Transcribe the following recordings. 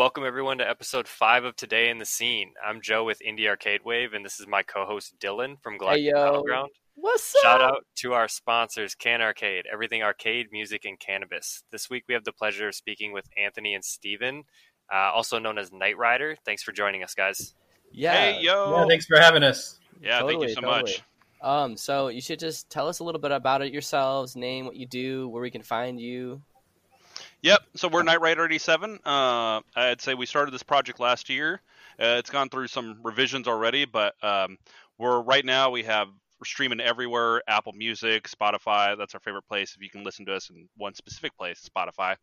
Welcome everyone to episode 5 of Today in the Scene. I'm Joe with Indie Arcade Wave, and this is my co-host Dylan from Galactic Battleground. What's up? Shout out to our sponsors, Can Arcade, everything arcade, music, and cannabis. This week we have the pleasure of speaking with Anthony and Steven, also known as Night Rider. Thanks for joining us, guys. Yeah. Hey, yo. Yeah, thanks for having us. Yeah, totally, thank you so much. So you should just tell us a little bit about it yourselves, name, what you do, where we can find you. Yep, so we're Night Rider 87. I'd say we started this project last year. It's gone through some revisions already, but we're streaming everywhere, Apple Music, Spotify. That's our favorite place if you can listen to us in one specific place, Spotify.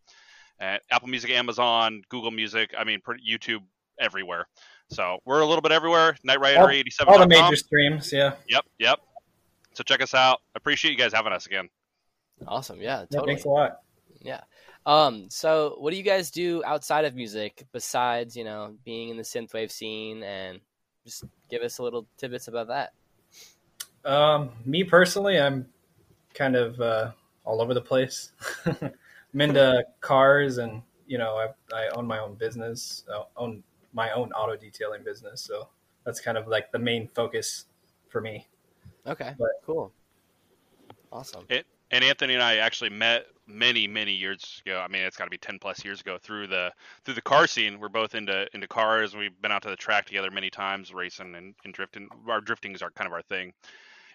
Apple Music, Amazon, Google Music, YouTube, everywhere. So we're a little bit everywhere, Night Rider 87. All the major streams, yeah. Yep. So check us out. Appreciate you guys having us again. Awesome, yeah, totally. Yeah, thanks a lot. Yeah. So what do you guys do outside of music besides, being in the synthwave scene, and just give us a little tidbits about that? Me personally, I'm kind of all over the place. I'm into cars, and, I own my own business, auto detailing business. So that's kind of like the main focus for me. Okay, cool. Awesome. And Anthony and I actually met many years ago. It's got to be 10 plus years ago through the car scene. We're both into cars. We've been out to the track together many times, racing and drifting. Our drifting is kind of our thing.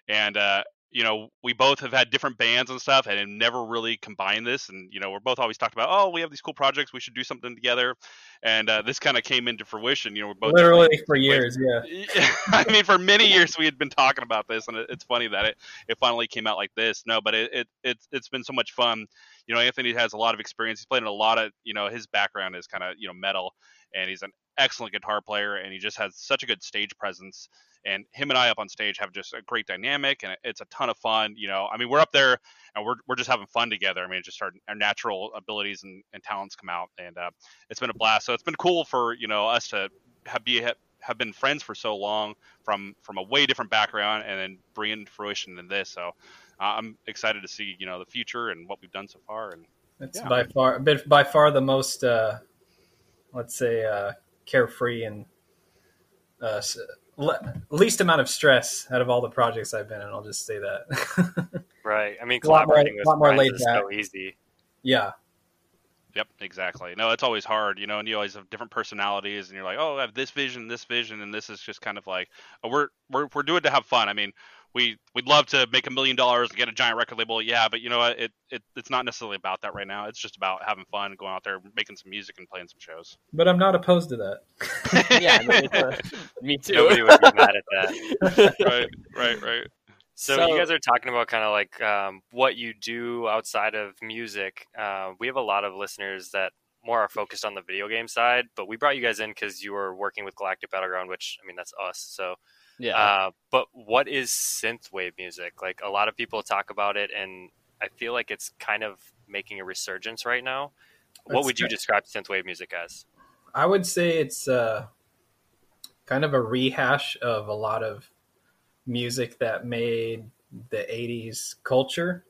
And, we both have had different bands and stuff and have never really combined this. And, we're both always talked about, we have these cool projects. We should do something together. And this kind of came into fruition. We're both literally for years. Yeah. For many years we had been talking about this, and it's funny that it finally came out like this. No, but it's been so much fun. Anthony has a lot of experience. He's played in a lot of, his background is kind of, metal, and he's an excellent guitar player, and he just has such a good stage presence. And him and I up on stage have just a great dynamic, and it's a ton of fun. We're up there and we're just having fun together. It's just our natural abilities and talents come out, and it's been a blast. So it's been cool for us to have been friends for so long from a way different background, and then bring into fruition in this. So I'm excited to see the future and what we've done so far. And it's by far the most carefree and least amount of stress out of all the projects I've been in. I'll just say that. Right. Collaborating with friends is so easy. Yeah. Yep, exactly. No, it's always hard, and you always have different personalities, and you're like, I have this vision, and this is just kind of like, we're doing it to have fun. We'd love to make $1 million and get a giant record label. Yeah, but it's not necessarily about that right now. It's just about having fun, going out there, making some music, and playing some shows. But I'm not opposed to that. Yeah, me too. Nobody would be mad at that. Right. So you guys are talking about kind of like what you do outside of music. We have a lot of listeners that more are focused on the video game side, but we brought you guys in because you were working with Galactic Battleground, which, that's us. So. Yeah. But what is synthwave music? Like, a lot of people talk about it, and I feel like it's kind of making a resurgence right now. What would you describe synthwave music as? I would say it's kind of a rehash of a lot of music that made the 80s culture,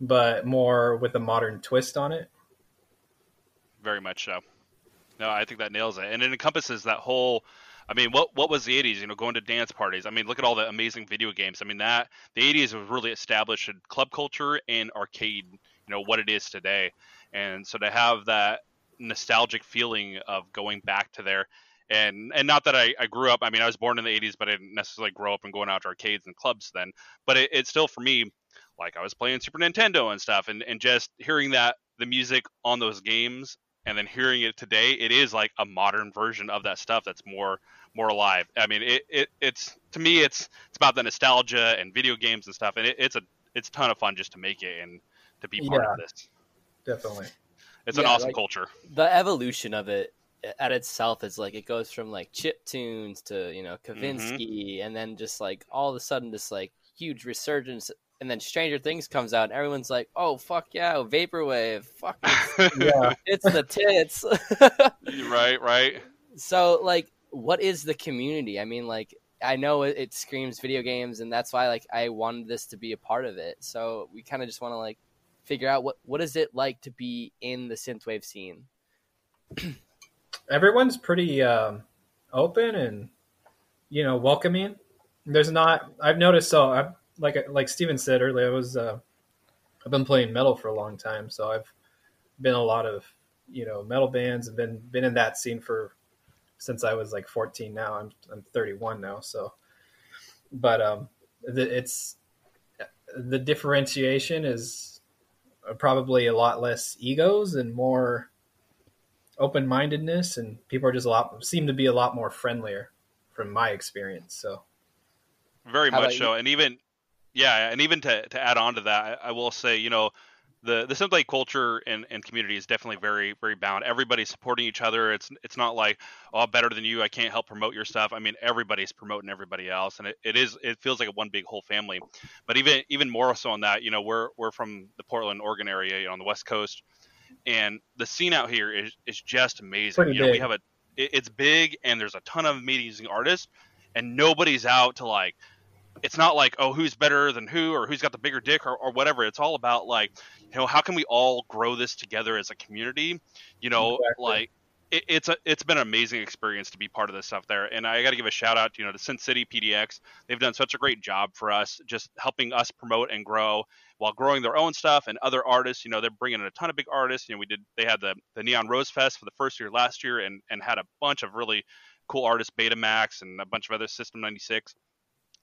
but more with a modern twist on it. Very much so. No, I think that nails it. And it encompasses that whole... what was the 80s? Going to dance parties. Look at all the amazing video games. That the 80s was really established in club culture and arcade, what it is today. And so to have that nostalgic feeling of going back to there, and not that I grew up, I was born in the 80s, but I didn't necessarily grow up and going out to arcades and clubs then. But it's still, for me, like I was playing Super Nintendo and stuff, and just hearing that the music on those games. And then hearing it today, it is like a modern version of that stuff that's more alive. It's to me, it's about the nostalgia and video games and stuff, and it's a ton of fun just to make it and to be part of this. Definitely, it's an awesome culture. The evolution of it at itself is like it goes from like chip tunes to Kavinsky, and then just like all of a sudden this like huge resurgence. And then Stranger Things comes out, and everyone's like, "Oh fuck yeah, vaporwave! Fuck, it's the tits." Right. So, what is the community? I know it screams video games, and that's why I wanted this to be a part of it. So we kind of just want to figure out what is it like to be in the synthwave scene. everyone's pretty open and, you know, welcoming. There's not, I've noticed, so I've, like Steven said earlier, I was, I've been playing metal for a long time. So I've been a lot of, you know, metal bands and been in that scene for, since I was like 14. Now I'm 31 now. So, but it's, the differentiation is probably a lot less egos and more open-mindedness, and people are just seem to be a lot more friendlier from my experience. So very much so. And even, yeah. And even to add on to that, I will say, you know, the Synthlight culture and community is definitely very, very bound. Everybody's supporting each other. It's not like, oh, I'm better than you, I can't help promote your stuff. I mean, everybody's promoting everybody else, and it feels like a one big whole family. But even more so on that, you know, we're from the Portland, Oregon area, you know, on the West Coast, and the scene out here is just amazing. Pretty, you know, big. We have it's big, and there's a ton of meetings and artists, and nobody's out to like. It's not like, oh, who's better than who, or who's got the bigger dick, or whatever. It's all about, like, you know, how can we all grow this together as a community? You know, exactly. Like it's been an amazing experience to be part of this stuff there. And I got to give a shout out, you know, to Sin City PDX. They've done such a great job for us, just helping us promote and grow while growing their own stuff and other artists. You know, they're bringing in a ton of big artists. You know, they had the Neon Rose Fest for the first year last year, and had a bunch of really cool artists, Betamax and a bunch of other System 96.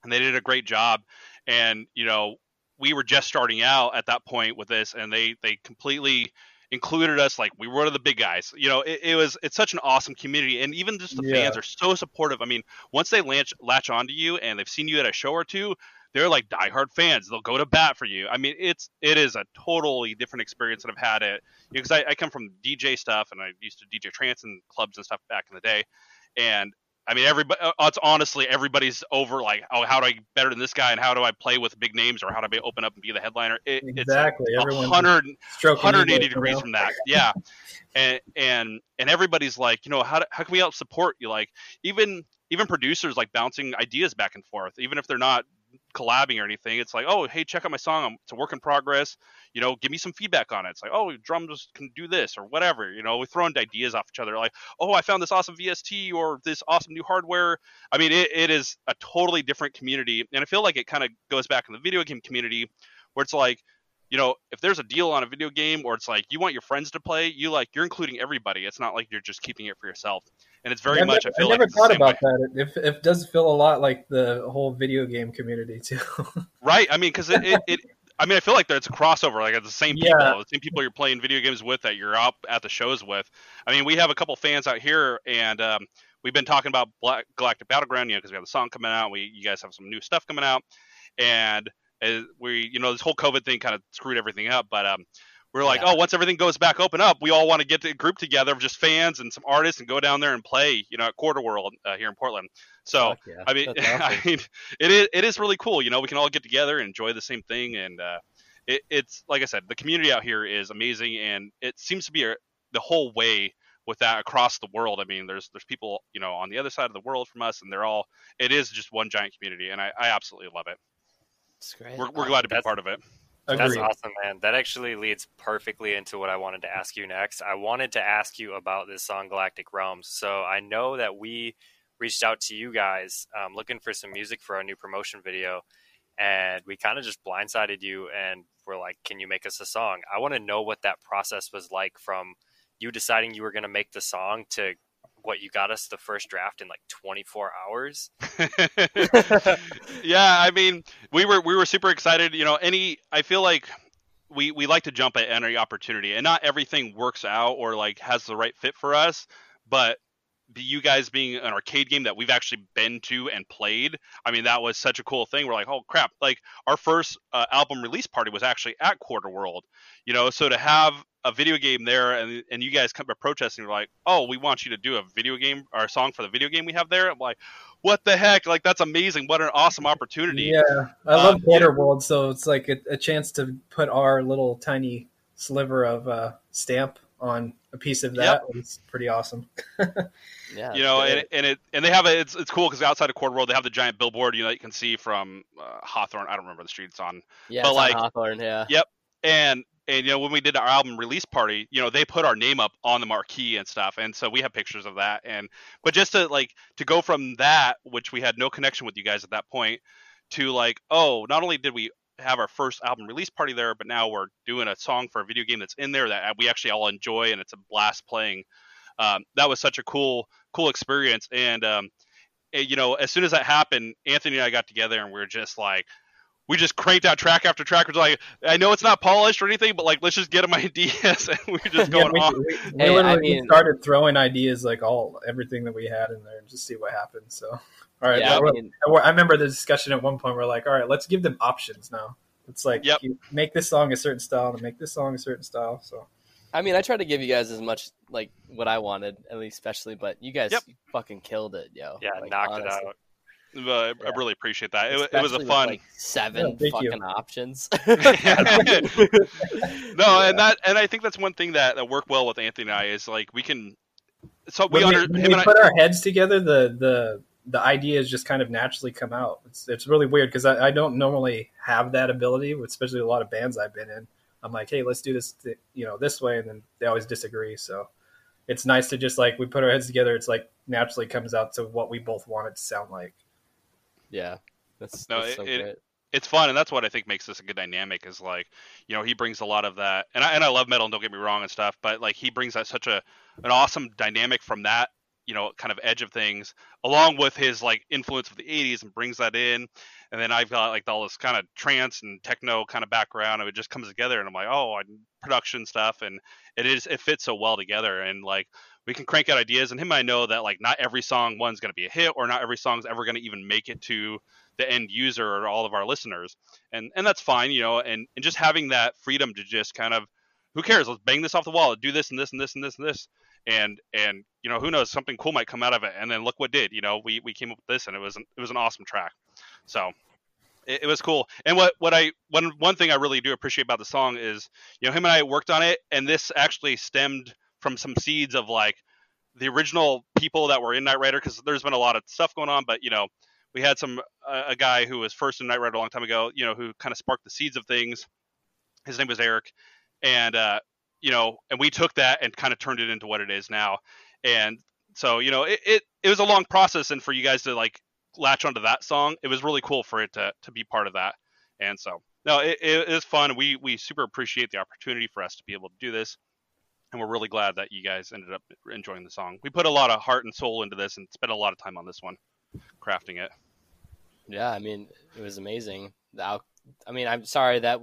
And they did a great job. And, you know, we were just starting out at that point with this, and they completely included us like we were one of the big guys. You know, it's such an awesome community. And even just the fans are so supportive. I mean, once they latch onto you and they've seen you at a show or two, they're like diehard fans. They'll go to bat for you. I mean, it is a totally different experience that I've had it, because I come from DJ stuff, and I used to DJ trance and clubs and stuff back in the day. And I mean, everybody's over like, oh, how do I be better than this guy, and how do I play with big names, or how do I open up and be the headliner? It's 180 degrees from that. Yeah. and everybody's like, you know, how can we help support you? Like even producers like bouncing ideas back and forth, even if they're not collabing or anything. It's like, oh, hey, check out my song, it's a work in progress, you know, give me some feedback on it. It's like, oh, drums can do this or whatever, you know, we're throwing ideas off each other, like, oh, I found this awesome VST or this awesome new hardware. I mean, it is a totally different community, and I feel like it kind of goes back in the video game community, where it's like, you know, if there's a deal on a video game, or it's like you want your friends to play, you're including everybody. It's not like you're just keeping it for yourself. And it's very much, I feel like, I never thought about that. It does feel a lot like the whole video game community too. Right. I mean, because I feel like there's a crossover. Like it's the same people you're playing video games with that you're out at the shows with. I mean, we have a couple fans out here, and we've been talking about Galactic Battleground, you know, because we have the song coming out. You guys have some new stuff coming out, and we, you know, this whole COVID thing kind of screwed everything up, but we're like, oh, once everything goes back open up, we all want to get to a group together of just fans and some artists and go down there and play, you know, at Quarterworld here in Portland. So, yeah, I mean, awesome. I mean, it is really cool. You know, we can all get together and enjoy the same thing. And it's, like I said, the community out here is amazing. And it seems to be the whole way with that across the world. I mean, there's people, you know, on the other side of the world from us, and it is just one giant community. And I absolutely love it. It's great. We're glad to be part of it. That's awesome, man. That actually leads perfectly into what I wanted to ask you next. I wanted to ask you about this song Galactic Realms. So I know that we reached out to you guys looking for some music for our new promotion video, and we kind of just blindsided you and were like, can you make us a song? I want to know what that process was like, from you deciding you were going to make the song to what you got us the first draft in like 24 hours. Yeah, I mean, we were super excited. You know, I feel like we like to jump at any opportunity, and not everything works out or like has the right fit for us. But you guys being an arcade game that we've actually been to and played, I mean, that was such a cool thing. We're like, oh crap! Like our first album release party was actually at Quarterworld. You know, so to have a video game there, and you guys come approach us and you're like, oh, we want you to do a video game or a song for the video game we have there. I'm like, what the heck? Like, that's amazing. What an awesome opportunity. Yeah. I love Quarterworld. So it's like a chance to put our little tiny sliver of stamp on a piece of that. Yep. It's pretty awesome. Yeah. You know, and they have it's cool, because outside of Quarterworld they have the giant billboard, you know, that you can see from Hawthorne. I don't remember the street it's on. Yeah. But it's like on Hawthorne. Yeah. Yep. And And, you know, when we did our album release party, you know, they put our name up on the marquee and stuff. And so we have pictures of that. And, but just to like, to go from that, which we had no connection with you guys at that point, to like, oh, not only did we have our first album release party there, but now we're doing a song for a video game that's in there that we actually all enjoy. And it's a blast playing. That was such a cool experience. And, you know, as soon as that happened, Anthony and I got together and we're just like, we just cranked out track after track. We're like, I know it's not polished or anything, but like, let's just get them ideas, and we're just going off. We started throwing ideas, like everything that we had in there, and just see what happened. So, all right, yeah, I remember the discussion at one point. We're like, all right, let's give them options now. It's like, yep, make this song a certain style, and make this song a certain style. So, I mean, I tried to give you guys as much like what I wanted, at least, especially, but you guys fucking killed it, yo. Yeah, like, knocked it out. I really appreciate that. It was a fun with, like, seven fucking options. No, and I think that's one thing that worked well with Anthony and I is like we can. So when we put our heads together, the ideas just kind of naturally come out. It's really weird because I don't normally have that ability, especially a lot of bands I've been in. I'm like, hey, let's do this, you know, this way, and then they always disagree. So it's nice to just like we put our heads together. It's like naturally comes out to what we both want it to sound like. Yeah, it's fun, and that's what I think makes this a good dynamic. Is like, you know, he brings a lot of that, and I love metal. Don't get me wrong and stuff, but like he brings that such an awesome dynamic from that, you know, kind of edge of things, along with his like influence of the '80s, and brings that in. And then I've got like all this kind of trance and techno kind of background, and it just comes together. And I'm like, oh, production stuff, and it fits so well together, and like. We can crank out ideas, and him and I know that like not every song one's going to be a hit, or not every song's ever going to even make it to the end user or all of our listeners, and that's fine, you know. And just having that freedom to just kind of, who cares? Let's bang this off the wall, do this and this and this and this and this, and you know, who knows? Something cool might come out of it, and then look what did. You know, we came up with this, and it was an awesome track, so it was cool. And one thing I really do appreciate about the song is, you know, him and I worked on it, and this actually stemmed from some seeds of like the original people that were in Night Rider, because there's been a lot of stuff going on, but you know, we had a guy who was first in Night Rider a long time ago, you know, who kind of sparked the seeds of things. His name was Eric, and you know, and we took that and kind of turned it into what it is now. And so, you know, it was a long process, and for you guys to like latch onto that song, it was really cool for it to be part of that. And so, no, it is fun. We super appreciate the opportunity for us to be able to do this. And we're really glad that you guys ended up enjoying the song. We put a lot of heart and soul into this and spent a lot of time on this one, crafting it. Yeah, I mean, it was amazing. I mean, I'm sorry that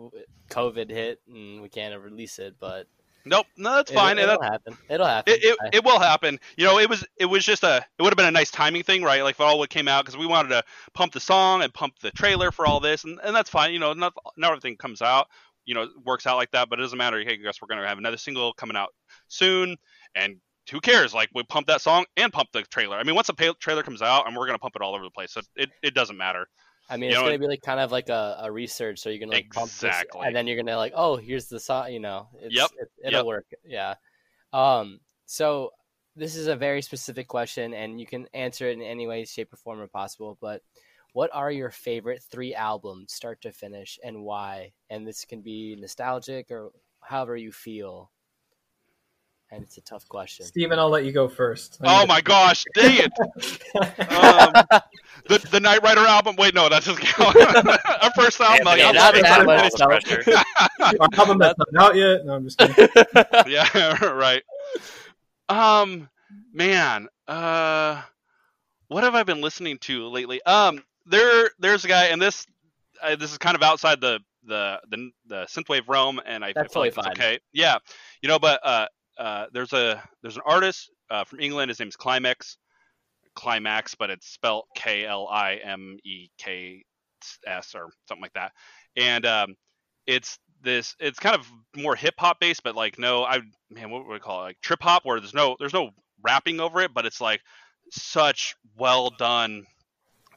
COVID hit and we can't release it, but... Nope, no, that's fine. It'll happen. It will happen. You know, it was just it would have been a nice timing thing, right? Like, if all what came out, because we wanted to pump the song and pump the trailer for all this, and that's fine. You know, not everything comes out, you know, works out like that, but it doesn't matter. Hey, I guess we're going to have another single coming out soon, and who cares? Like, we pump that song and pump the trailer. I mean, once the trailer comes out, and we're going to pump it all over the place, so it doesn't matter. I mean, it's going to be like kind of like a research, so you're going to like pump this, and then you're going to like, oh, here's the song, you know. It'll work, yeah. So this is a very specific question, and you can answer it in any way, shape, or form or possible, but what are your favorite 3 albums, start to finish, and why? And this can be nostalgic or however you feel. And it's a tough question. Steven, I'll let you go first. Oh my gosh, dang it! The Night Rider album. Wait, no, that's just our first album. Yeah, not pressure. Our album that's not out yet. No, I'm just kidding. Yeah, right. Man, what have I been listening to lately? There's a guy, and this is kind of outside the synthwave realm, and I feel like it's okay. Yeah, you know, but there's an artist from England. His name's Climax, but it's spelled Klimeks or something like that. And it's kind of more hip hop based, but like what would we call it? Like trip hop, where there's no rapping over it, but it's like such well done.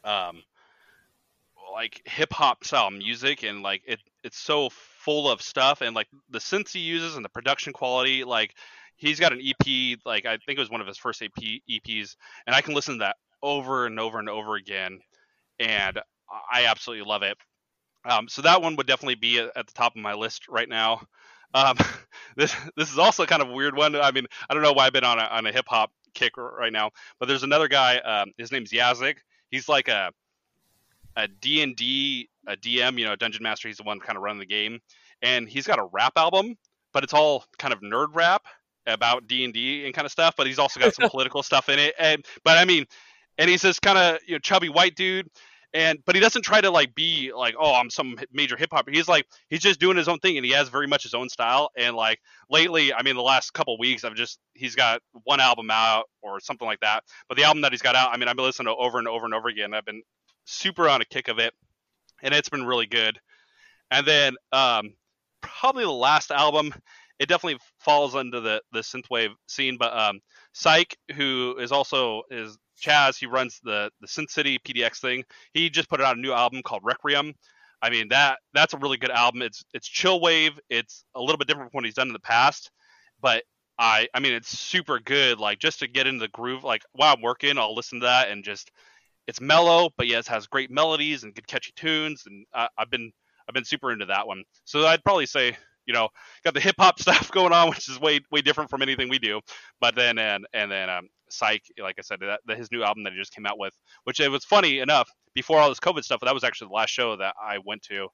Like hip hop style music, and like it's so full of stuff, and like the synths he uses and the production quality. Like he's got an EP, like I think it was one of his first EPs, and I can listen to that over and over and over again, and I absolutely love it. So that one would definitely be at the top of my list right now. This is also kind of a weird one. I mean, I don't know why I've been on a hip hop kick right now, but there's another guy. His name's Yazik. He's like a D&D, a DM, you know, dungeon master. He's the one kind of running the game, and he's got a rap album, but it's all kind of nerd rap about D&D and kind of stuff. But he's also got some political stuff in it. And he's this kind of, you know, chubby white dude. But he doesn't try to like be like, oh, I'm some major hip hop. He's just doing his own thing, and he has very much his own style. And like lately, I mean, the last couple of weeks, he's got one album out or something like that. But the album that he's got out, I mean, I've been listening to over and over and over again. I've been super on a kick of it, and it's been really good. And then probably the last album, it definitely falls under the synthwave scene. But Psych, who is also Chaz, he runs the Sin City PDX thing. He just put out a new album called Requiem. I mean, that's a really good album. It's chill wave. It's a little bit different from what he's done in the past, but I mean, it's super good. Like, just to get into the groove, like while I'm working, I'll listen to that, and just, it's mellow, but yes, has great melodies and good catchy tunes. And I've been super into that one. So I'd probably say, you know, got the hip hop stuff going on, which is way different from anything we do. But then and then Psych, like I said, his new album that he just came out with, which, it was funny enough, before all this COVID stuff, that was actually the last show that I went to.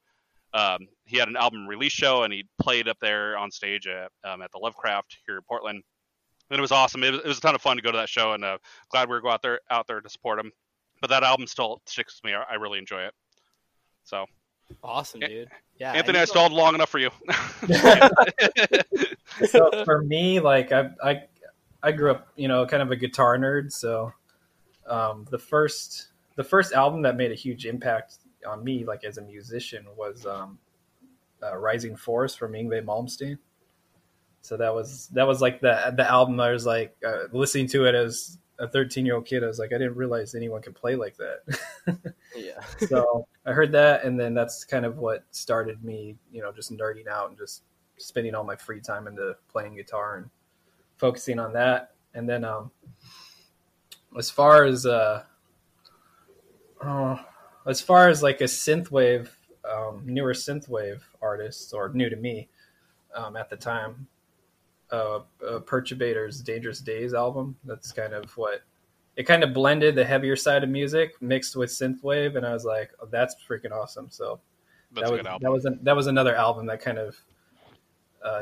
He had an album release show, and he played up there on stage at the Lovecraft here in Portland, and it was awesome. It was a ton of fun to go to that show, and glad we were out there to support him. But that album still sticks with me. I really enjoy it. So awesome, dude. Yeah, Anthony, I stalled long enough for you. So for me, like I grew up, you know, kind of a guitar nerd. So the first album that made a huge impact on me, like as a musician, was Rising Force from Yngwie Malmsteen. So that was like the album. I was like listening to it as a 13-year-old kid. I was like, I didn't realize anyone could play like that. Yeah. So I heard that, and then that's kind of what started me, you know, just nerding out and just spending all my free time into playing guitar and focusing on that. And then as far as like a synthwave, newer synthwave artist, or new to me at the time, Perturbator's Dangerous Days album. That's kind of what it kind of blended the heavier side of music mixed with synthwave, and I was like, oh, that's freaking awesome. So that was another album that kind of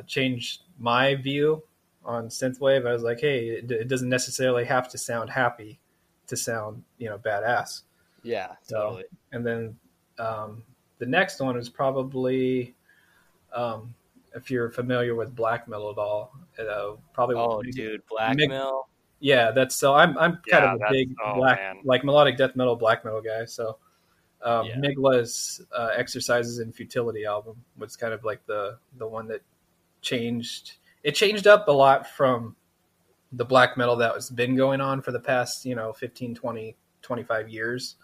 changed my view on synthwave. I was like, hey, it doesn't necessarily have to sound happy to sound, you know, badass. Yeah, totally. So, and then the next one is probably, if you're familiar with black metal at all, probably. Oh, dude, black metal. Yeah, that's so. I'm kind of a big black, man, like melodic death metal, black metal guy. So Migla's Exercises in Futility album was kind of like the one that changed. It changed up a lot from the black metal that was been going on for the past, you know, 15, 20, 25 years.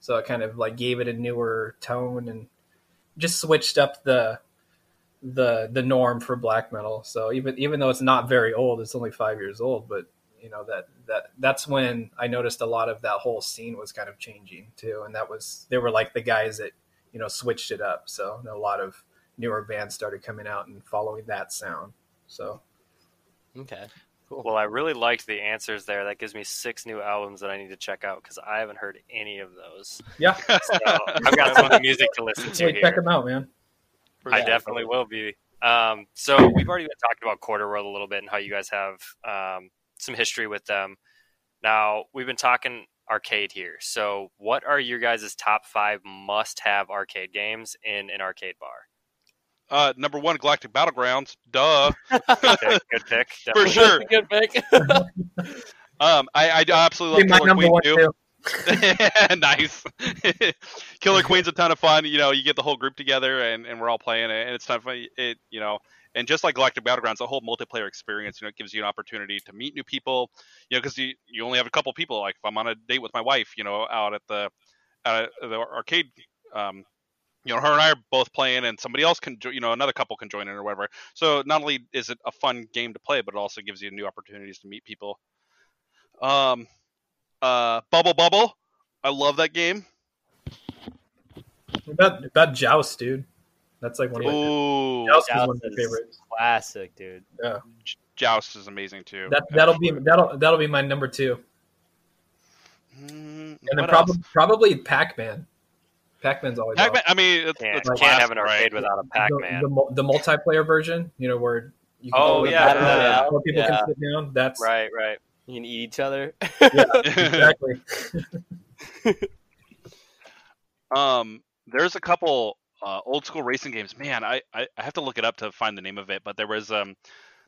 So it kind of like gave it a newer tone and just switched up the norm for black metal. So even though it's not very old, it's only 5 years old, but you know, that's when I noticed a lot of that whole scene was kind of changing too. And they were like the guys that, you know, switched it up. So a lot of newer bands started coming out and following that sound. So, okay, cool. Well, I really liked the answers there. That gives me 6 new albums that I need to check out, because I haven't heard any of those. Yeah, so I've got some music to listen to. Check them out, man. I definitely will be. So we've already been talking about Quarterworld a little bit and how you guys have some history with them. Now we've been talking arcade here. So what are your guys' top 5 must-have arcade games in an arcade bar? Number 1, Galactic Battlegrounds. Duh. Good pick. For sure. Good pick. I absolutely love Killer Queen too. Nice. Killer Queen's a ton of fun. You know, you get the whole group together, and we're all playing it, and it's ton of fun. It, you know, and just like Galactic Battlegrounds, the whole multiplayer experience, you know, it gives you an opportunity to meet new people. You know, because you only have a couple people. Like if I'm on a date with my wife, you know, out at the arcade. You know, her and I are both playing, and somebody else can, you know, another couple can join in or whatever. So not only is it a fun game to play, but it also gives you new opportunities to meet people. Bubble Bubble, I love that game. About Joust, dude. That's like one of my favorites. Joust is one of my favorites. Classic, dude. Yeah. Joust is amazing too. That'll be my number two. And then probably Pac-Man. Pac-Man's always. Pac-Man. Awesome. I mean, it's like, can't have an arcade without a Pac-Man. The multiplayer version, you know, where you can where people can sit down. That's right. You can eat each other. Yeah, exactly. There's a couple old school racing games. Man, I have to look it up to find the name of it. But there was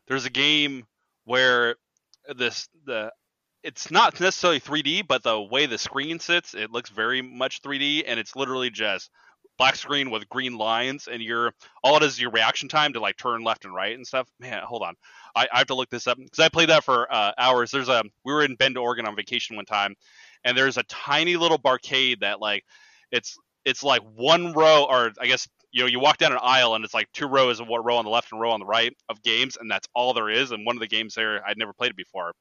there's a game where it's not necessarily 3D, but the way the screen sits, it looks very much 3D, and it's literally just black screen with green lines, and all it is your reaction time to like turn left and right and stuff. Man, hold on, I have to look this up because I played that for hours. We were in Bend, Oregon on vacation one time, and there's a tiny little barcade that like it's like one row, or I guess you walk down an aisle and it's like two rows, and one row on the left and row on the right of games, and that's all there is. And one of the games there, I'd never played it before.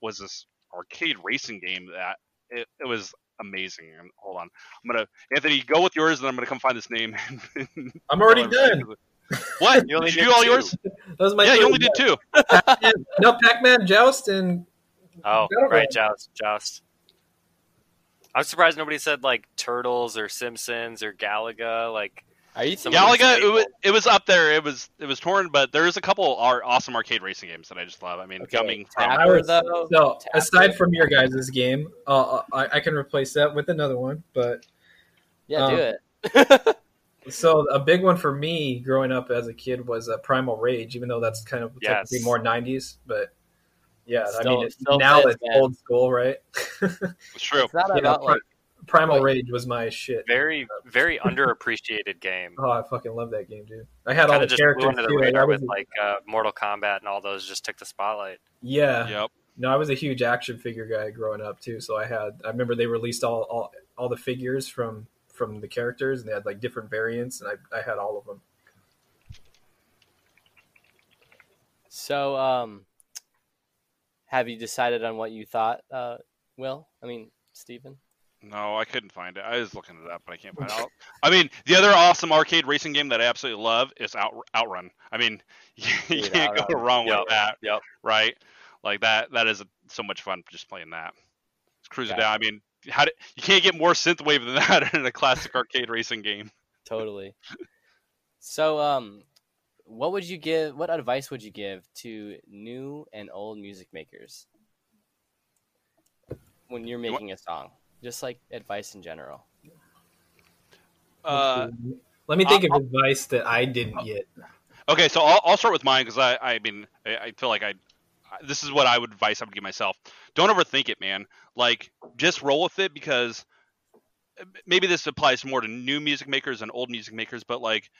Was this arcade racing game that it was amazing. And hold on, I'm gonna, Anthony, go with yours, and I'm gonna come find this name. I'm already done. What? You only did you all two. Yours? That was my you only did two. Pac-Man, Joust, and Joust. I'm surprised nobody said like Turtles or Simpsons or Galaga. Like Galaga, it was up there. It was torn, but there's a couple awesome arcade racing games that I just love. I mean, coming from aside from your guys' game, I can replace that with another one. But yeah, do it. So a big one for me growing up as a kid was Primal Rage, even though that's kind of technically more 90s, but. Yeah, it's old school, right? It's true. It's not about Primal Rage was my shit. Very, very underappreciated game. Oh, I fucking love that game, dude. I had all the characters under the radar with Mortal Kombat and all those just took the spotlight. Yeah. Yep. No, I was a huge action figure guy growing up too. So I remember they released all the figures from the characters, and they had like different variants, and I had all of them. So have you decided on what you thought, Will? I mean, Steven? No, I couldn't find it. I was looking it up, but I can't find it. I mean, the other awesome arcade racing game that I absolutely love is Outrun. I mean, you can't go wrong with that, right? Like, that is so much fun just playing that. Just cruising down. I mean, you can't get more synthwave than that in a classic arcade racing game. Totally. So, what advice would you give to new and old music makers when you're making a song? Just like advice in general. Let me think of advice that I didn't get. Okay, so I'll start with mine because I feel like this is what advice I would give myself. Don't overthink it, man. Like, just roll with it, because maybe this applies more to new music makers and old music makers, but like,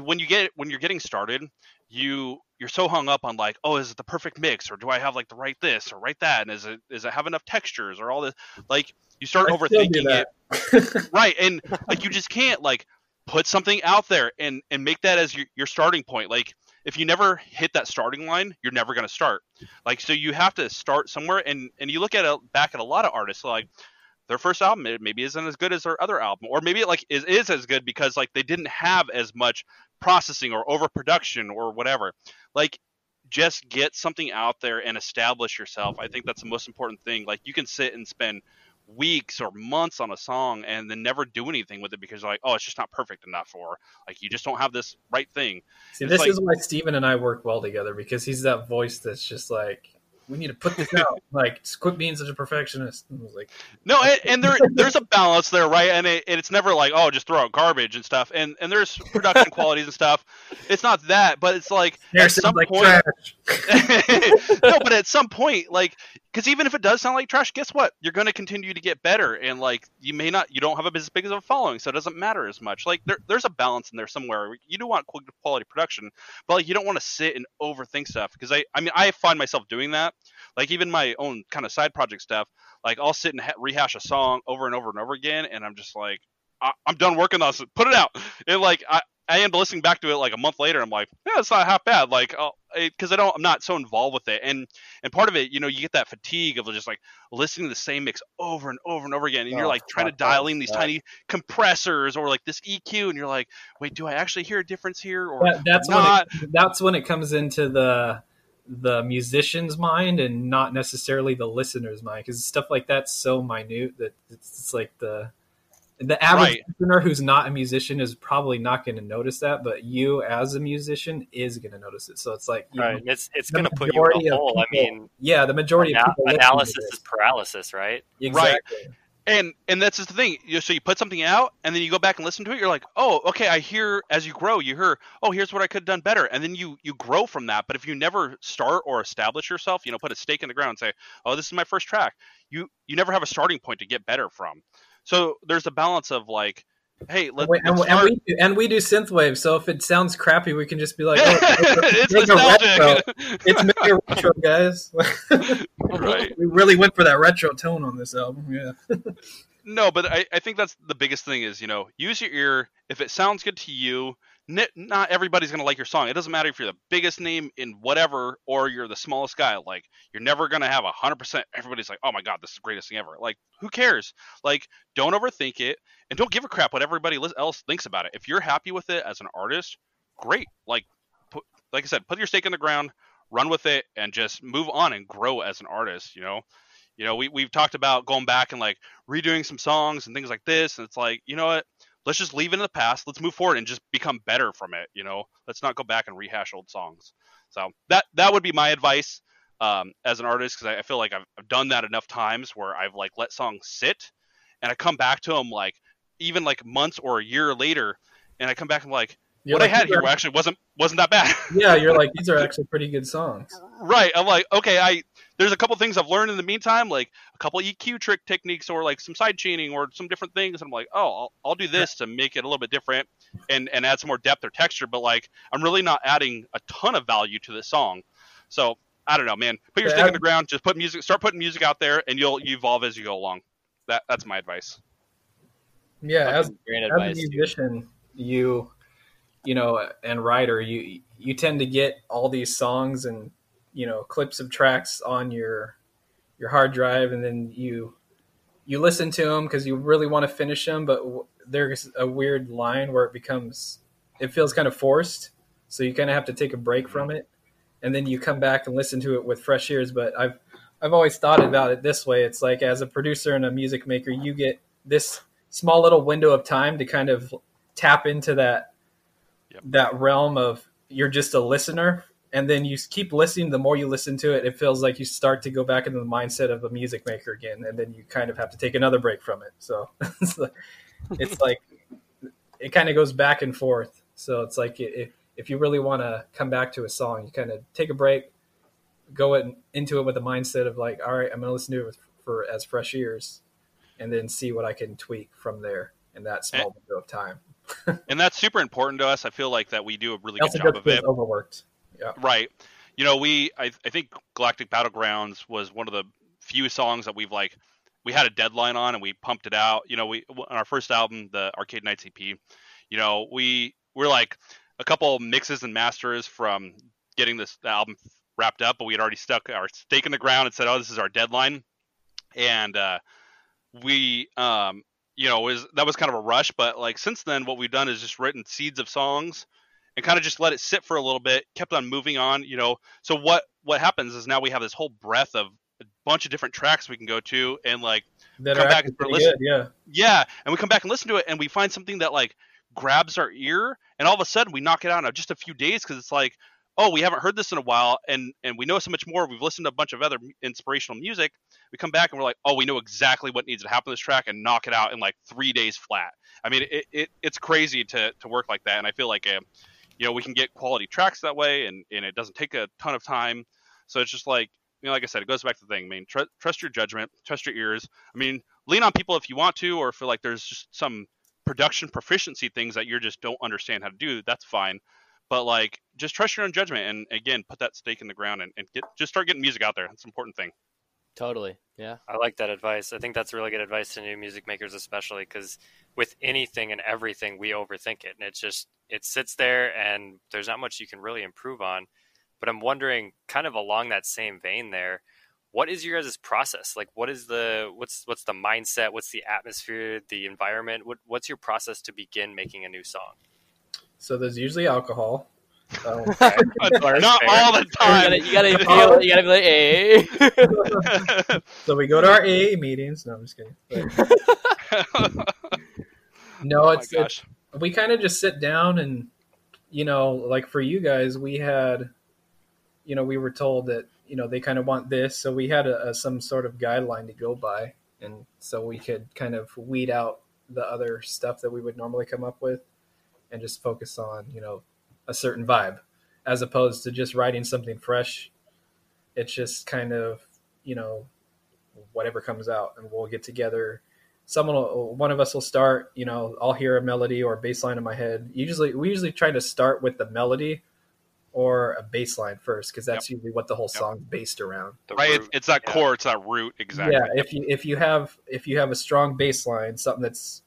when you're getting started, you're so hung up on like, oh, is it the perfect mix, or do I have like the right this or right that, and does it have enough textures or all this? Like, you start overthinking it, right? And like, you just can't like put something out there and make that as your starting point. Like, if you never hit that starting line, you're never gonna start. Like, so you have to start somewhere, and you look back at a lot of artists like. Their first album, it maybe isn't as good as their other album, or maybe it like is as good because like they didn't have as much processing or overproduction or whatever. Like, just get something out there and establish yourself. I think that's the most important thing. Like, you can sit and spend weeks or months on a song and then never do anything with it because you're like, oh, it's just not perfect enough, or like you just don't have this right thing. See, this is why Steven and I work well together, because he's that voice that's just like, we need to put this out. Like, quit being such a perfectionist. I was like, no, and there's a balance there, right? And it's never like, oh, just throw out garbage and stuff. And there's production qualities and stuff. It's not that, but it's like at some point, like, because even if it does sound like trash, guess what? You're going to continue to get better, and like you don't have as big of a following, so it doesn't matter as much. Like, there's a balance in there somewhere. You do want quality production, but like, you don't want to sit and overthink stuff, because I find myself doing that. Like, even my own kind of side project stuff, like I'll sit and rehash a song over and over and over again, and I'm just like, I'm done working on this. Put it out. And like, I I ended up listening back to it like a month later. I'm like, yeah, it's not half bad. Like, because I'm not so involved with it. And part of it, you know, you get that fatigue of just like listening to the same mix over and over and over again. And you're like trying to dial in these tiny compressors or like this EQ. And you're like, wait, do I actually hear a difference here? Or that's not? That's when it comes into the musician's mind and not necessarily the listener's mind. Because stuff like that's so minute that it's like the average listener who's not a musician is probably not going to notice that, but you as a musician is going to notice it. So it's like, you know, it's going to put you in a hole. I mean, yeah, the majority of people analysis is paralysis, right? Exactly. Right. And that's just the thing. So you put something out and then you go back and listen to it. You're like, oh, okay. I hear, as you grow, you hear, oh, here's what I could have done better. And then you grow from that. But if you never start or establish yourself, you know, put a stake in the ground and say, oh, this is my first track. You never have a starting point to get better from. So there's a balance of like, hey, we do synthwave. So if it sounds crappy, we can just be like, oh, it's nostalgic. It's make a retro, guys. Right. We really went for that retro tone on this album. Yeah. No, but I think that's the biggest thing is, you know, use your ear. If it sounds good to you, not everybody's going to like your song. It doesn't matter if you're the biggest name in whatever or you're the smallest guy. Like, you're never going to have 100%. Everybody's like, oh, my God, this is the greatest thing ever. Like, who cares? Like, don't overthink it and don't give a crap what everybody else thinks about it. If you're happy with it as an artist, great. Like, like I said, put your stake in the ground, run with it, and just move on and grow as an artist, you know? You know, we've talked about going back and, like, redoing some songs and things like this. And it's like, you know what? Let's just leave it in the past. Let's move forward and just become better from it. You know, let's not go back and rehash old songs. So that would be my advice as an artist, because I feel like I've done that enough times where I've like let songs sit and I come back to them like even like months or a year later, and I come back and like what I had here actually wasn't that bad. Yeah, you're like, these are actually pretty good songs. Right. I'm like, okay, there's a couple things I've learned in the meantime, like a couple EQ trick techniques or like some side chaining or some different things. And I'm like, oh, I'll do this to make it a little bit different and add some more depth or texture. But like, I'm really not adding a ton of value to this song. So I don't know, man. Put your stick in the ground. Just start putting music out there, and you evolve as you go along. That's my advice. Yeah, as a musician, you know, and writer, you tend to get all these songs and, you know, clips of tracks on your hard drive, and then you listen to them because you really want to finish them, but there's a weird line where it feels kind of forced, so you kind of have to take a break from it, and then you come back and listen to it with fresh ears. But I've always thought about it this way. It's like, as a producer and a music maker, you get this small little window of time to kind of tap into that realm of you're just a listener, and then you keep listening. The more you listen to it, it feels like you start to go back into the mindset of a music maker again, and then you kind of have to take another break from it. So it's like it kind of goes back and forth. So it's like if you really want to come back to a song, you kind of take a break, go into it with a mindset of like, all right, I'm going to listen to it for as fresh ears, and then see what I can tweak from there in that small window of time. And that's super important to us. I feel like that we do a really good job of it. Overworked, yeah. Right. You know, I think Galactic Battlegrounds was one of the few songs that we had a deadline on and we pumped it out. You know, on our first album, the Arcade Nights EP, you know, we're like a couple mixes and masters from getting the album wrapped up, but we had already stuck our stake in the ground and said, oh, this is our deadline. And you know, that was kind of a rush, but like since then, what we've done is just written seeds of songs and kind of just let it sit for a little bit, kept on moving on, you know. So what happens is now we have this whole breadth of a bunch of different tracks we can go to and like that come back and listen. Yeah, and we come back and listen to it, and we find something that like grabs our ear, and all of a sudden we knock it out in just a few days because it's like, oh, we haven't heard this in a while, and we know so much more. We've listened to a bunch of other inspirational music. We come back and we're like, oh, we know exactly what needs to happen to this track, and knock it out in like 3 days flat. I mean, it's crazy to work like that, and I feel like, you know, we can get quality tracks that way, and it doesn't take a ton of time. So it's just like, you know, like I said, it goes back to the thing. I mean, trust your judgment, trust your ears. I mean, lean on people if you want to, or feel like there's just some production proficiency things that you just don't understand how to do. That's fine. But like, just trust your own judgment, and again, put that stake in the ground and just start getting music out there. It's an important thing. Totally. Yeah. I like that advice. I think that's really good advice to new music makers, especially because with anything and everything, we overthink it. And it's just, it sits there and there's not much you can really improve on. But I'm wondering, kind of along that same vein there, what is your guys' process? Like, what is the, what's the mindset? What's the atmosphere, the environment? What's your process to begin making a new song? So there's usually alcohol. Oh, okay. Not all the time. You gotta be like, hey. So we go to our AA meetings. No, I'm just kidding. No, we kind of just sit down and, you know, like for you guys, we had, you know, we were told that, you know, they kind of want this. So we had some sort of guideline to go by. And so we could kind of weed out the other stuff that we would normally come up with and just focus on, you know, a certain vibe, as opposed to just writing something fresh. It's just kind of, you know, whatever comes out, and we'll get together. One of us will start, you know, I'll hear a melody or a bass line in my head. We usually try to start with the melody or a bass line first, because that's usually what the whole song's based around. Right, it's that core, it's that root, exactly. Yeah, if you have a strong bass line, something that's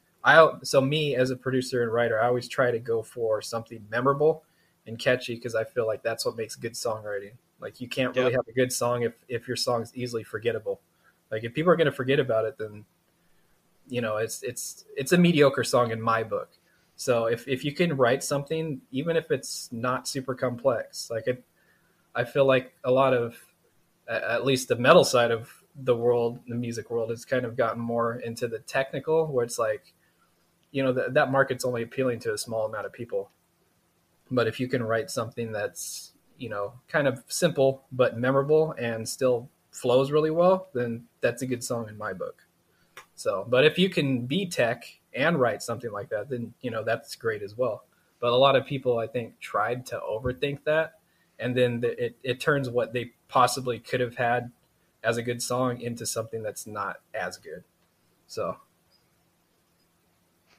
so me as a producer and writer, I always try to go for something memorable and catchy, because I feel like that's what makes good songwriting. Like, you can't really have a good song if your song's easily forgettable. Like, if people are going to forget about it, then, you know, it's a mediocre song in my book. So if you can write something, even if it's not super complex, like I feel like a lot of, at least the metal side of the world, the music world, has kind of gotten more into the technical, where it's like, you know, that market's only appealing to a small amount of people. But if you can write something that's, you know, kind of simple but memorable and still flows really well, then that's a good song in my book. So, but if you can be tech and write something like that, then, you know, that's great as well. But a lot of people, I think, tried to overthink that. And then it turns what they possibly could have had as a good song into something that's not as good. So...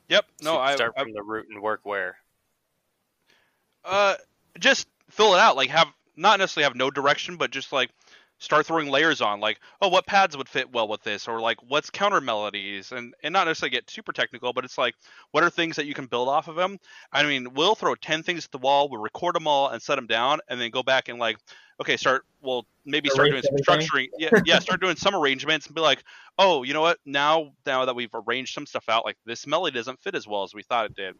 Yep. No, so start from the root and work where. Just fill it out. Like, have not necessarily have no direction, but just like start throwing layers on. Like, oh, what pads would fit well with this, or like what's counter melodies, and not necessarily get super technical, but it's like what are things that you can build off of them. I mean, we'll throw 10 things at the wall, we'll record them all and set them down, and then go back and like, okay, start doing some structuring. Yeah, start doing some arrangements and be like, oh, you know what? Now that we've arranged some stuff out, like this melody doesn't fit as well as we thought it did.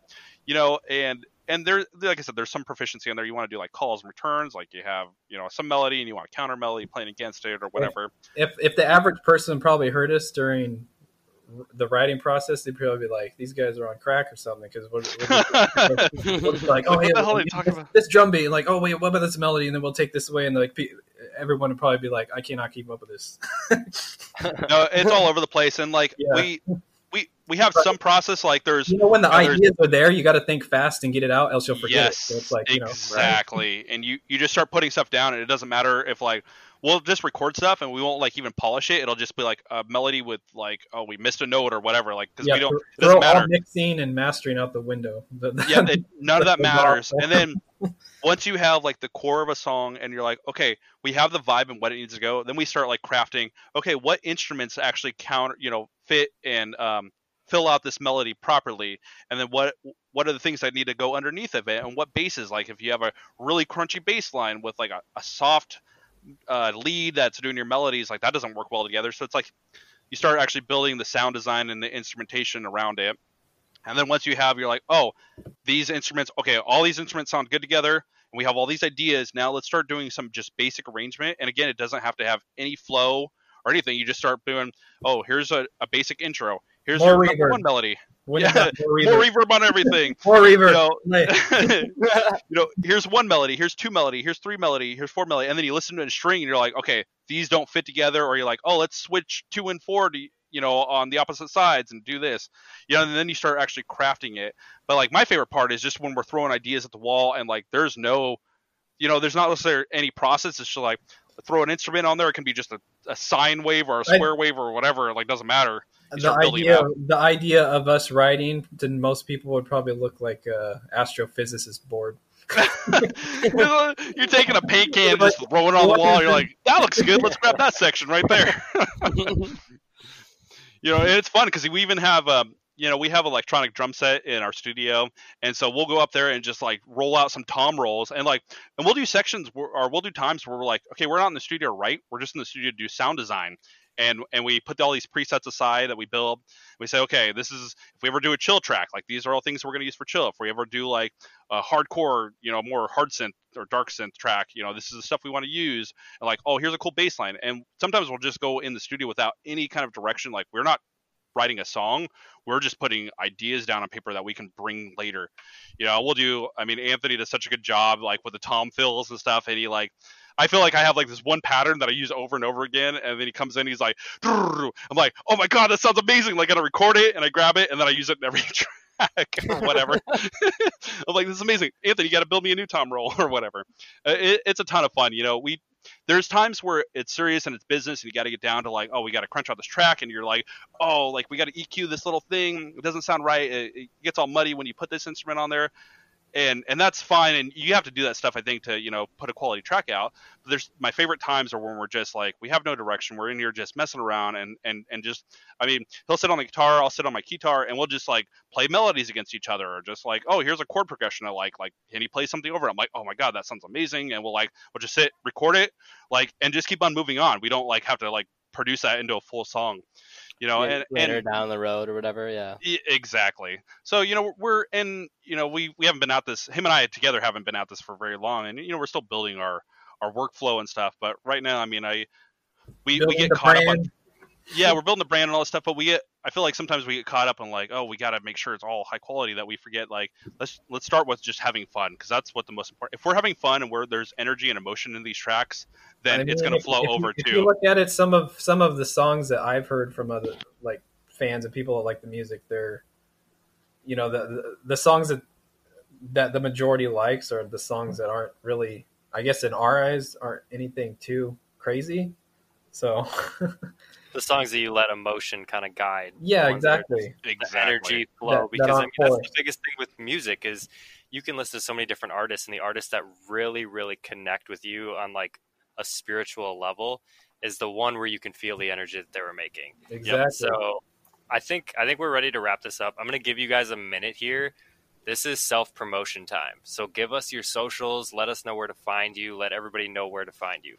You know, and there, like I said, there's some proficiency in there. You want to do like calls and returns, like you have, you know, some melody and you want a counter melody playing against it or whatever. If the average person probably heard us during the writing process, they'd probably be like, these guys are on crack or something, because we're like, oh, hey, this drum beat, like, oh wait, what about this melody, and then we'll take this away, and like everyone would probably be like, I cannot keep up with this. No, it's all over the place, and like we have some process. Like, there's, you know, when the ideas are there, you got to think fast and get it out, else you'll forget. Yes, it. So it's like, exactly. You know, right? And you just start putting stuff down, and it doesn't matter if like. We'll just record stuff, and we won't like even polish it. It'll just be like a melody with like, oh, we missed a note or whatever. Like, because we don't. It doesn't matter. All mixing and mastering out the window. None of that matters. And then once you have like the core of a song, and you're like, okay, we have the vibe and what it needs to go. Then we start like crafting. Okay, what instruments actually counter, you know, fit and fill out this melody properly, and then what are the things that need to go underneath of it, and what basses. Like, if you have a really crunchy bass line with like a soft lead that's doing your melodies, like that doesn't work well together. So it's like you start actually building the sound design and the instrumentation around it. And then once you have, you're like, oh, these instruments, okay, all these instruments sound good together, and we have all these ideas. Now let's start doing some just basic arrangement. And again, it doesn't have to have any flow or anything. You just start doing, oh, here's a basic intro, here's your number one melody. More reverb on everything. More reverb. You know, you know, here's one melody, here's two melody, here's three melody, here's four melody, and then you listen to a string, and you're like, okay, these don't fit together, or you're like, oh, let's switch 2 and 4 to, you know, on the opposite sides and do this, you know, and then you start actually crafting it. But like my favorite part is just when we're throwing ideas at the wall, and like there's no, you know, there's not necessarily any process. It's just like throw an instrument on there. It can be just a sine wave or a square wave or whatever. Like, doesn't matter. The idea of us writing to most people would probably look like an astrophysicist board. You're taking a paint can and just throw it on the wall. You're like, that looks good. Let's grab that section right there. You know, and it's fun because we even have you know, we have an electronic drum set in our studio, and so we'll go up there and just like roll out some tom rolls, and like, and we'll do sections where, or we'll do times where we're like, okay, we're not in the studio, right? We're just in the studio to do sound design. And we put all these presets aside that we build. We say, okay, this is, if we ever do a chill track, like these are all things we're going to use for chill. If we ever do like a hardcore, you know, more hard synth or dark synth track, you know, this is the stuff we want to use. And like, oh, here's a cool bass line. And sometimes we'll just go in the studio without any kind of direction. Like, we're not writing a song. We're just putting ideas down on paper that we can bring later. You know, we'll do, I mean, Anthony does such a good job, like with the tom fills and stuff. And he like, I feel like I have like this one pattern that I use over and over again, and then he comes in, he's like, "I'm like, oh my god, that sounds amazing!" Like, I record it and I grab it, and then I use it in every track or whatever. I'm like, "This is amazing, Anthony. You got to build me a new tom roll or whatever." It's a ton of fun, you know. There's times where it's serious and it's business, and you got to get down to like, oh, we got to crunch out this track, and you're like, oh, like we got to EQ this little thing. It doesn't sound right. It gets all muddy when you put this instrument on there. And that's fine, and you have to do that stuff, I think, to, you know, put a quality track out. But there's, my favorite times are when we're just like, we have no direction, we're in here just messing around, and just, I mean, he'll sit on the guitar, I'll sit on my guitar, and we'll just like play melodies against each other, or just like, oh, here's a chord progression I like, and he plays something over it. I'm like, oh my god, that sounds amazing, and we'll just sit, record it, like, and just keep on moving on. We don't like have to like produce that into a full song. You know, and down the road or whatever, yeah. Exactly. So, you know, we're in, you know, we haven't been at this, him and I together haven't been at this for very long, and you know, we're still building our workflow and stuff. But right now, I mean, we get caught up on, yeah, we're building the brand and all this stuff, but I feel like sometimes we get caught up on like, oh, we got to make sure it's all high quality, that we forget like, let's start with just having fun, because that's what the most important. If we're having fun and there's energy and emotion in these tracks, then it's going to flow over too. If you look at it, some of the songs that I've heard from other like fans and people that like the music, they're, you know, the songs that the majority likes are the songs that aren't really, I guess in our eyes, aren't anything too crazy. So the songs that you let emotion kind of guide. Yeah, exactly. The energy flow, because I mean, that's the biggest thing with music is you can listen to so many different artists, and the artists that really, really connect with you on like a spiritual level is the one where you can feel the energy that they were making. Exactly. Yep. So I think we're ready to wrap this up. I'm going to give you guys a minute here. This is self-promotion time. So give us your socials. Let us know where to find you. Let everybody know where to find you.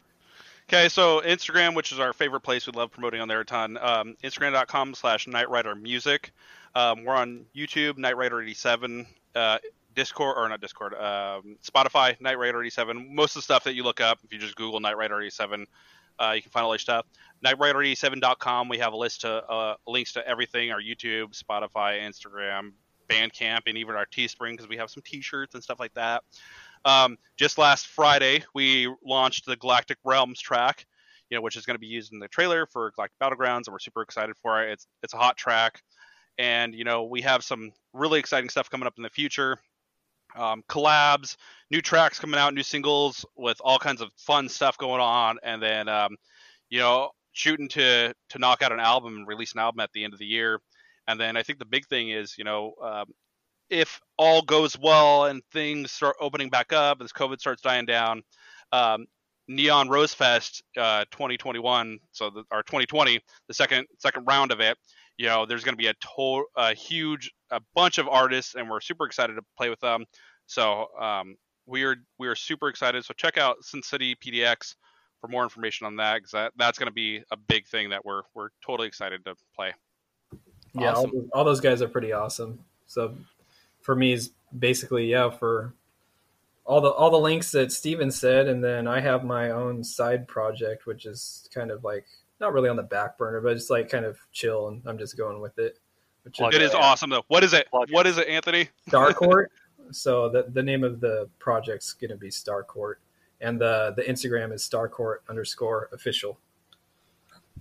Okay, so Instagram, which is our favorite place, we love promoting on there a ton. Instagram.com/NightRiderMusic. We're on YouTube, Night Rider 87, Spotify, Night Rider 87. Most of the stuff that you look up, if you just Google Night Rider 87, you can find all your stuff. NightRider87.com, we have a list of links to everything, our YouTube, Spotify, Instagram, Bandcamp, and even our Teespring, because we have some T-shirts and stuff like that. Just last Friday, we launched the Galactic Realms track, you know, which is going to be used in the trailer for Galactic Battlegrounds, and we're super excited for it. It's a hot track, and you know, we have some really exciting stuff coming up in the future. Collabs, new tracks coming out, new singles with all kinds of fun stuff going on, and then you know, shooting to knock out an album and release an album at the end of the year. And then I think the big thing is, you know, if all goes well and things start opening back up, as COVID starts dying down, Neon Rose Fest 2021, so our 2020, the second round of it, you know, there's going to be a bunch of artists, and we're super excited to play with them. So we are super excited. So check out Sin City PDX for more information on that, because that's going to be a big thing that we're totally excited to play. Yeah, awesome. All those guys are pretty awesome. So. For me is basically, yeah, for all the links that Steven said, and then I have my own side project, which is kind of like not really on the back burner, but it's like kind of chill, and I'm just going with it. It is awesome though. What is it? What is it, Anthony? Starcourt. So the name of the project's gonna be Starcourt, and the Instagram is Starcourt_official.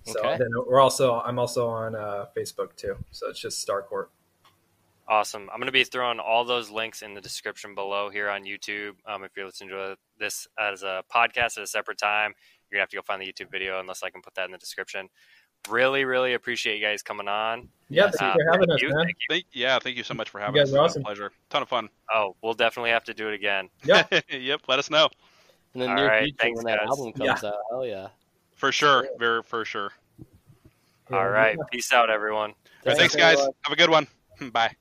So okay. Then I'm also on Facebook too. So it's just Starcourt. Awesome. I'm going to be throwing all those links in the description below here on YouTube. If you're listening to this as a podcast at a separate time, you're going to have to go find the YouTube video unless I can put that in the description. really, really appreciate you guys coming on. Yeah, thank you for having us, man. Thank you so much for having us. You guys are awesome. It was a pleasure. Ton of fun. Oh, we'll definitely have to do it again. Yep. Yep, let us know. In the near future when that album comes out. Oh, yeah. For sure. Very, for sure. All right. Peace out, everyone. Thanks, guys. Have a good one. Bye.